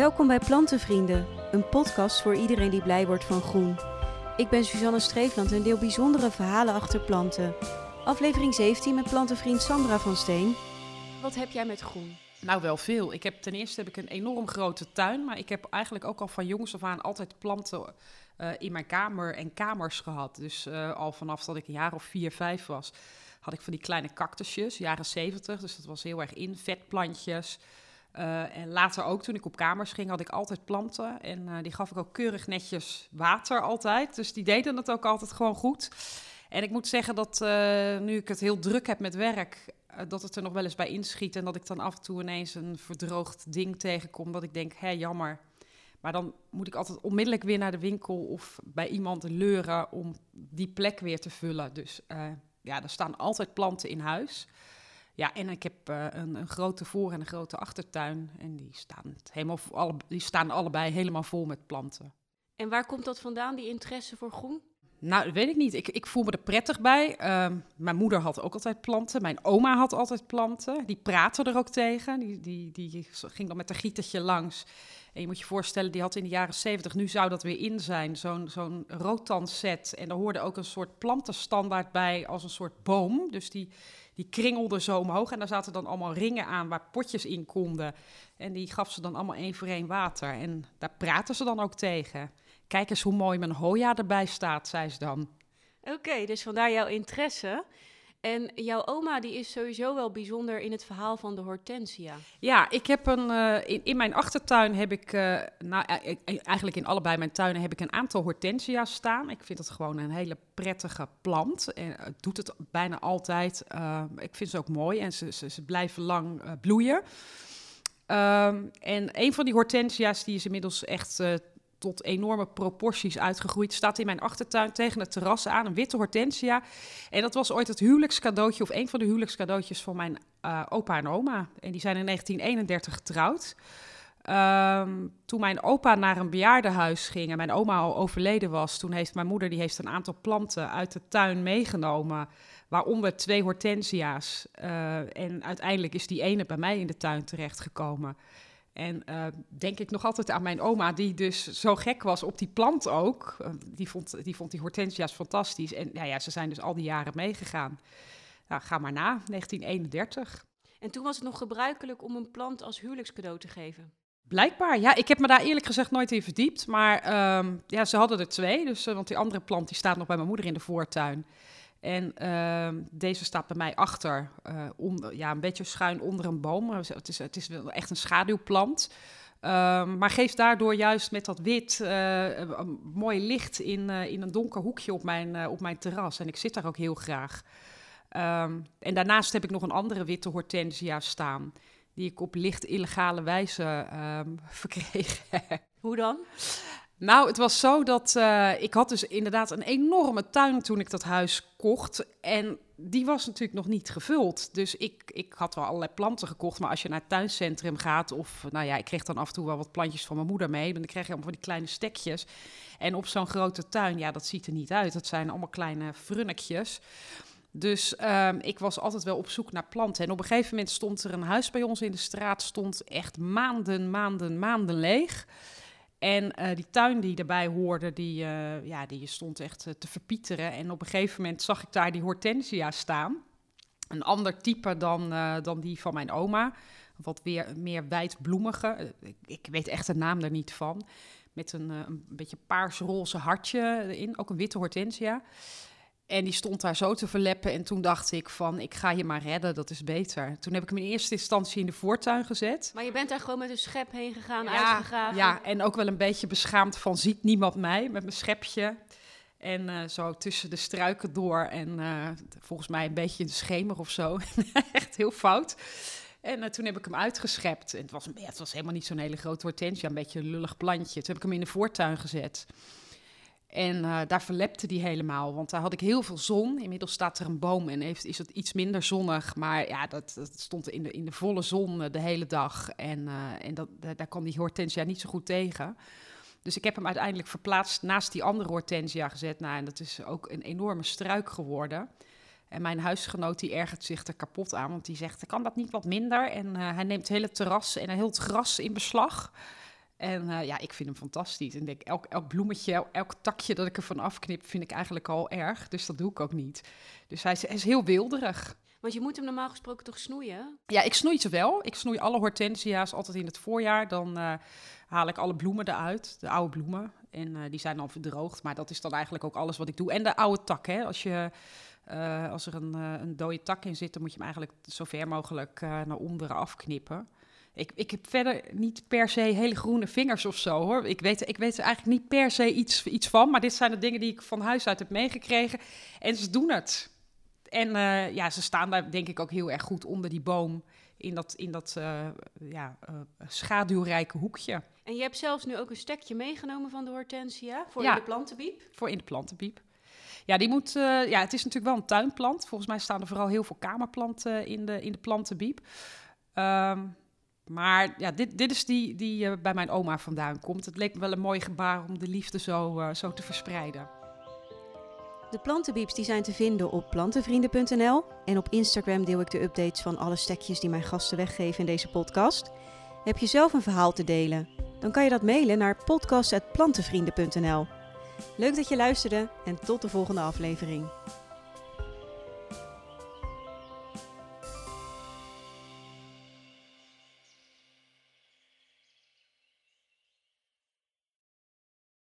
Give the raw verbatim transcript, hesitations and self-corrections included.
Welkom bij Plantenvrienden, een podcast voor iedereen die blij wordt van groen. Ik ben Suzanne Streefland en deel bijzondere verhalen achter planten. Aflevering zeventien met plantenvriend Sandra van Steen. Wat heb jij met groen? Nou, wel veel. Ik heb, ten eerste heb ik een enorm grote tuin, maar ik heb eigenlijk ook al van jongs af aan altijd planten uh, in mijn kamer en kamers gehad. Dus uh, al vanaf dat ik een jaar of vier, vijf was, had ik van die kleine cactusjes, jaren zeventig. Dus dat was heel erg in, vetplantjes. Uh, en later ook, toen ik op kamers ging, had ik altijd planten. En uh, die gaf ik ook keurig netjes water altijd. Dus die deden het ook altijd gewoon goed. En ik moet zeggen dat uh, nu ik het heel druk heb met werk, uh, dat het er nog wel eens bij inschiet. En dat ik dan af en toe ineens een verdroogd ding tegenkom. Dat ik denk, hé, jammer. Maar dan moet ik altijd onmiddellijk weer naar de winkel of bij iemand leuren om die plek weer te vullen. Dus uh, ja, er staan altijd planten in huis. Ja, en ik heb uh, een, een grote voor- en een grote achtertuin. En die staan, helemaal alle, die staan allebei helemaal vol met planten. En waar komt dat vandaan, die interesse voor groen? Nou, dat weet ik niet. Ik, ik voel me er prettig bij. Uh, mijn moeder had ook altijd planten. Mijn oma had altijd planten. Die praatte er ook tegen. Die, die, die ging dan met haar gietertje langs. En je moet je voorstellen, die had in de jaren zeventig, nu zou dat weer in zijn, zo'n, zo'n rotanset. En daar hoorde ook een soort plantenstandaard bij als een soort boom. Dus die, die kringelde zo omhoog. En daar zaten dan allemaal ringen aan waar potjes in konden. En die gaf ze dan allemaal één voor één water. En daar praten ze dan ook tegen. Kijk eens hoe mooi mijn hoja erbij staat, zei ze dan. Oké, okay, dus vandaar jouw interesse. En jouw oma die is sowieso wel bijzonder in het verhaal van de hortensia. Ja, ik heb een, uh, in, in mijn achtertuin heb ik, uh, nou, eigenlijk in allebei mijn tuinen heb ik een aantal hortensia's staan. Ik vind het gewoon een hele prettige plant. En het doet het bijna altijd. Uh, ik vind ze ook mooi en ze, ze, ze blijven lang uh, bloeien. Um, en een van die hortensia's die is inmiddels echt Uh, tot enorme proporties uitgegroeid. Staat in mijn achtertuin tegen het terras aan, een witte hortensia. En dat was ooit het huwelijkscadeautje, of een van de huwelijkscadeautjes van mijn uh, opa en oma. En die zijn in negentien eenendertig getrouwd. Um, toen mijn opa naar een bejaardenhuis ging en mijn oma al overleden was, toen heeft mijn moeder die heeft een aantal planten uit de tuin meegenomen, waaronder twee hortensia's. Uh, en uiteindelijk is die ene bij mij in de tuin terechtgekomen. En uh, denk ik nog altijd aan mijn oma, die dus zo gek was op die plant ook. Uh, die, vond, die vond die hortensia's fantastisch. En nou ja, ze zijn dus al die jaren meegegaan. Nou, ga maar na, negentien eenendertig. En toen was het nog gebruikelijk om een plant als huwelijkscadeau te geven? Blijkbaar, ja. Ik heb me daar eerlijk gezegd nooit in verdiept. Maar uh, ja, ze hadden er twee, dus, uh, want die andere plant die staat nog bij mijn moeder in de voortuin. En uh, deze staat bij mij achter, uh, onder, ja, een beetje schuin onder een boom. Het is, het is wel echt een schaduwplant. Uh, maar geeft daardoor juist met dat wit uh, een mooi licht in, uh, in een donker hoekje op mijn, uh, op mijn terras. En ik zit daar ook heel graag. Um, en daarnaast heb ik nog een andere witte hortensia staan, die ik op licht illegale wijze uh, verkreeg. Hoe dan? Nou, het was zo dat uh, ik had dus inderdaad een enorme tuin toen ik dat huis kocht. En die was natuurlijk nog niet gevuld. Dus ik, ik had wel allerlei planten gekocht. Maar als je naar het tuincentrum gaat, of nou ja, ik kreeg dan af en toe wel wat plantjes van mijn moeder mee. En dan kreeg je allemaal van die kleine stekjes. En op zo'n grote tuin, ja, dat ziet er niet uit. Dat zijn allemaal kleine frunnekjes. Dus uh, ik was altijd wel op zoek naar planten. En op een gegeven moment stond er een huis bij ons in de straat. Stond echt maanden, maanden, maanden leeg. En uh, die tuin die erbij hoorde, die, uh, ja, die stond echt uh, te verpieteren. En op een gegeven moment zag ik daar die hortensia staan. Een ander type dan, uh, dan die van mijn oma. Wat weer meer wijdbloemige. Ik, ik weet echt de naam er niet van. Met een, uh, een beetje paarsroze hartje erin. Ook een witte hortensia. En die stond daar zo te verleppen. En toen dacht ik van, ik ga je maar redden, dat is beter. Toen heb ik hem in eerste instantie in de voortuin gezet. Maar je bent daar gewoon met een schep heen gegaan, ja, uitgegraven? Ja, en ook wel een beetje beschaamd van, ziet niemand mij met mijn schepje. En uh, zo tussen de struiken door. En uh, volgens mij een beetje in de schemer of zo. Echt heel fout. En uh, toen heb ik hem uitgeschept. En het, was, ja, het was helemaal niet zo'n hele grote hortensia, een beetje een lullig plantje. Toen heb ik hem in de voortuin gezet. En uh, daar verlepte die helemaal, want daar had ik heel veel zon. Inmiddels staat er een boom en heeft, is het iets minder zonnig. Maar ja, dat, dat stond in de, in de volle zon uh, de hele dag. En, uh, en dat, daar kwam die hortensia niet zo goed tegen. Dus ik heb hem uiteindelijk verplaatst naast die andere hortensia gezet. Nou, en dat is ook een enorme struik geworden. En mijn huisgenoot die ergert zich er kapot aan, want die zegt, kan dat niet wat minder? En uh, hij neemt het hele terras en heel het gras in beslag. En uh, ja, ik vind hem fantastisch. En denk, elk, elk bloemetje, elk takje dat ik ervan afknip, vind ik eigenlijk al erg. Dus dat doe ik ook niet. Dus hij is, hij is heel wilderig. Want je moet hem normaal gesproken toch snoeien? Ja, ik snoei ze wel. Ik snoei alle hortensia's altijd in het voorjaar. Dan uh, haal ik alle bloemen eruit, de oude bloemen. En uh, die zijn dan verdroogd, maar dat is dan eigenlijk ook alles wat ik doe. En de oude tak, hè. Als je... Uh, als er een, uh, een dode tak in zit, dan moet je hem eigenlijk zo ver mogelijk uh, naar onderen afknippen. Ik, ik heb verder niet per se hele groene vingers of zo, hoor. Ik weet, ik weet er eigenlijk niet per se iets, iets van, maar dit zijn de dingen die ik van huis uit heb meegekregen. En ze doen het. En uh, ja, ze staan daar denk ik ook heel erg goed onder die boom, in dat, in dat uh, ja, uh, schaduwrijke hoekje. En je hebt zelfs nu ook een stekje meegenomen van de hortensia voor ja, in de plantenbiep? Voor in de plantenbiep. Ja, die moet, uh, ja, het is natuurlijk wel een tuinplant. Volgens mij staan er vooral heel veel kamerplanten in de, in de plantenbiep. Um, maar ja, dit, dit is die die uh, bij mijn oma vandaan komt. Het leek me wel een mooi gebaar om de liefde zo, uh, zo te verspreiden. De plantenbieps die zijn te vinden op plantenvrienden punt n l. En op Instagram deel ik de updates van alle stekjes die mijn gasten weggeven in deze podcast. Heb je zelf een verhaal te delen? Dan kan je dat mailen naar podcast apenstaartje plantenvrienden punt n l. Leuk dat je luisterde en tot de volgende aflevering.